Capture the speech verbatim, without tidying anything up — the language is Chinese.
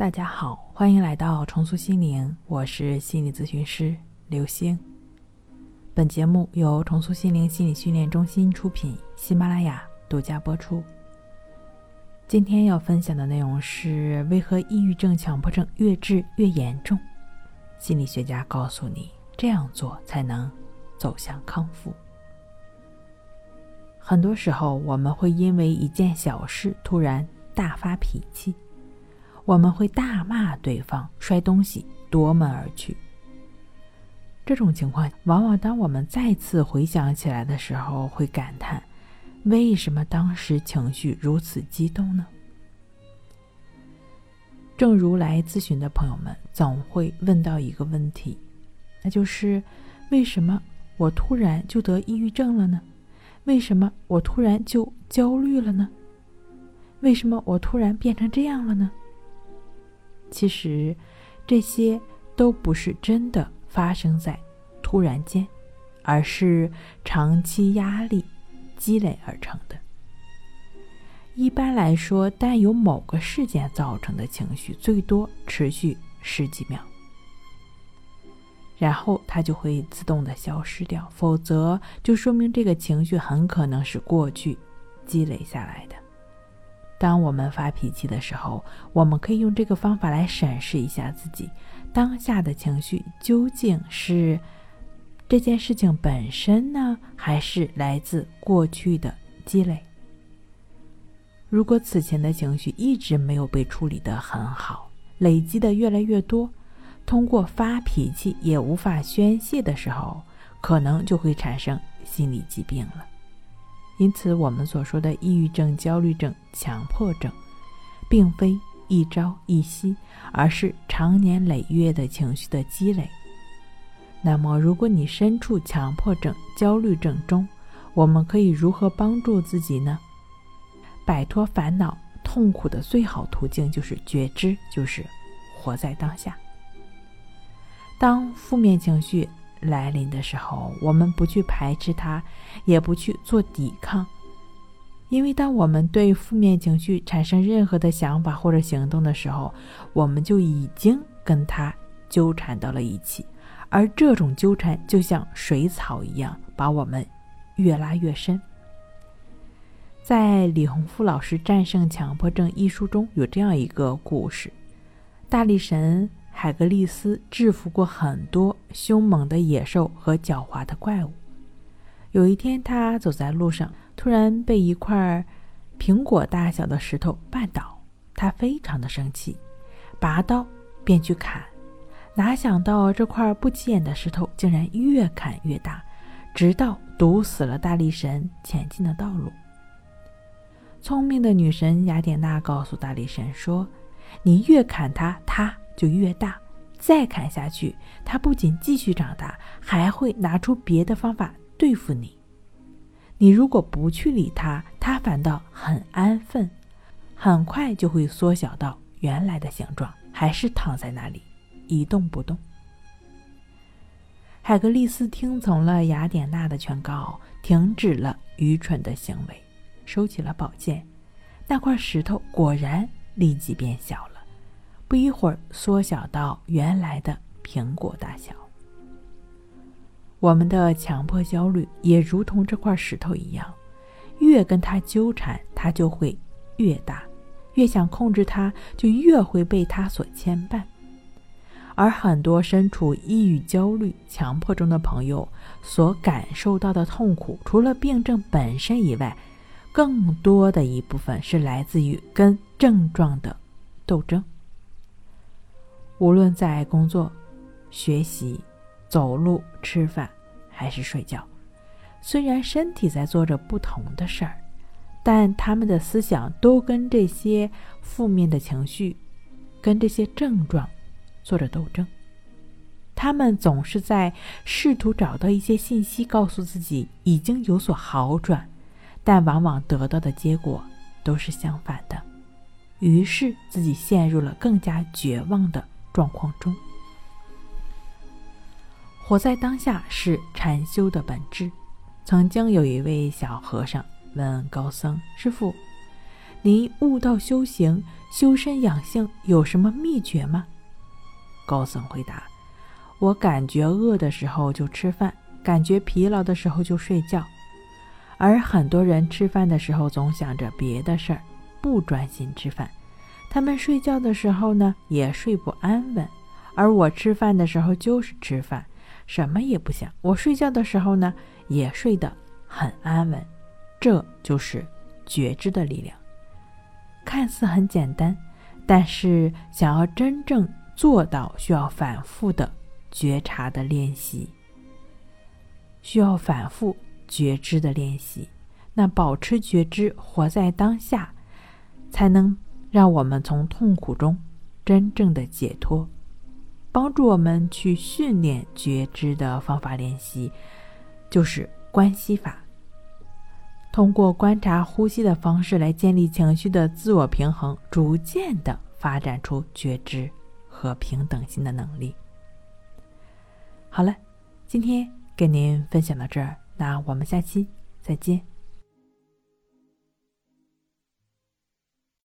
大家好，欢迎来到重塑心灵，我是心理咨询师刘星。本节目由重塑心灵心理训练中心出品，喜马拉雅独家播出。今天要分享的内容是为何抑郁症、强迫症越治越严重？心理学家告诉你，这样做才能走向康复。很多时候，我们会因为一件小事突然大发脾气，我们会大骂对方，摔东西，夺门而去。这种情况，往往当我们再次回想起来的时候，会感叹：为什么当时情绪如此激动呢？正如来咨询的朋友们总会问到一个问题，那就是：为什么我突然就得抑郁症了呢？为什么我突然就焦虑了呢？为什么我突然变成这样了呢？其实，这些都不是真的发生在突然间，而是长期压力积累而成的。一般来说，带有某个事件造成的情绪最多持续十几秒，然后它就会自动的消失掉，否则就说明这个情绪很可能是过去积累下来的。当我们发脾气的时候，我们可以用这个方法来审视一下自己当下的情绪究竟是这件事情本身呢，还是来自过去的积累。如果此前的情绪一直没有被处理得很好，累积的越来越多，通过发脾气也无法宣泄的时候，可能就会产生心理疾病了。因此，我们所说的抑郁症、焦虑症、强迫症，并非一朝一夕，而是长年累月的情绪的积累。那么，如果你身处强迫症、焦虑症中，我们可以如何帮助自己呢？摆脱烦恼、痛苦的最好途径就是觉知，就是活在当下。当负面情绪来临的时候，我们不去排斥它，也不去做抵抗，因为当我们对负面情绪产生任何的想法或者行动的时候，我们就已经跟它纠缠到了一起，而这种纠缠就像水草一样，把我们越拉越深。在李洪福老师《战胜强迫症》一书中有这样一个故事，大力神海格力斯制服过很多凶猛的野兽和狡猾的怪物。有一天，他走在路上，突然被一块苹果大小的石头绊倒，他非常的生气，拔刀便去砍，哪想到这块不起眼的石头竟然越砍越大，直到堵死了大力神前进的道路。聪明的女神雅典娜告诉大力神说：你越砍它，它就越大，再砍下去，它不仅继续长大，还会拿出别的方法对付你。你如果不去理它，它反倒很安分，很快就会缩小到原来的形状，还是躺在那里一动不动。海格力斯听从了雅典娜的劝告，停止了愚蠢的行为，收起了宝剑，那块石头果然立即变小了，不一会儿缩小到原来的苹果大小。我们的强迫焦虑也如同这块石头一样，越跟它纠缠，它就会越大，越想控制它，就越会被它所牵绊。而很多身处抑郁、焦虑、强迫症的朋友所感受到的痛苦，除了病症本身以外，更多的一部分是来自于跟症状的斗争。无论在工作、学习、走路、吃饭还是睡觉，虽然身体在做着不同的事儿，但他们的思想都跟这些负面的情绪、跟这些症状做着斗争。他们总是在试图找到一些信息告诉自己已经有所好转，但往往得到的结果都是相反的，于是自己陷入了更加绝望的状况中。活在当下是禅修的本质。曾经有一位小和尚问高僧：师父，离悟道修行、修身养性有什么秘诀吗？高僧回答：我感觉饿的时候就吃饭，感觉疲劳的时候就睡觉。而很多人吃饭的时候总想着别的事儿，不专心吃饭。他们睡觉的时候呢，也睡不安稳。而我吃饭的时候就是吃饭，什么也不想。我睡觉的时候呢，也睡得很安稳。这就是觉知的力量。看似很简单，但是想要真正做到，需要反复的觉察的练习，需要反复觉知的练习。那保持觉知，活在当下，才能让我们从痛苦中真正的解脱。帮助我们去训练觉知的方法练习就是观息法，通过观察呼吸的方式来建立情绪的自我平衡，逐渐的发展出觉知和平等心的能力。好了，今天给您分享到这儿，那我们下期再见。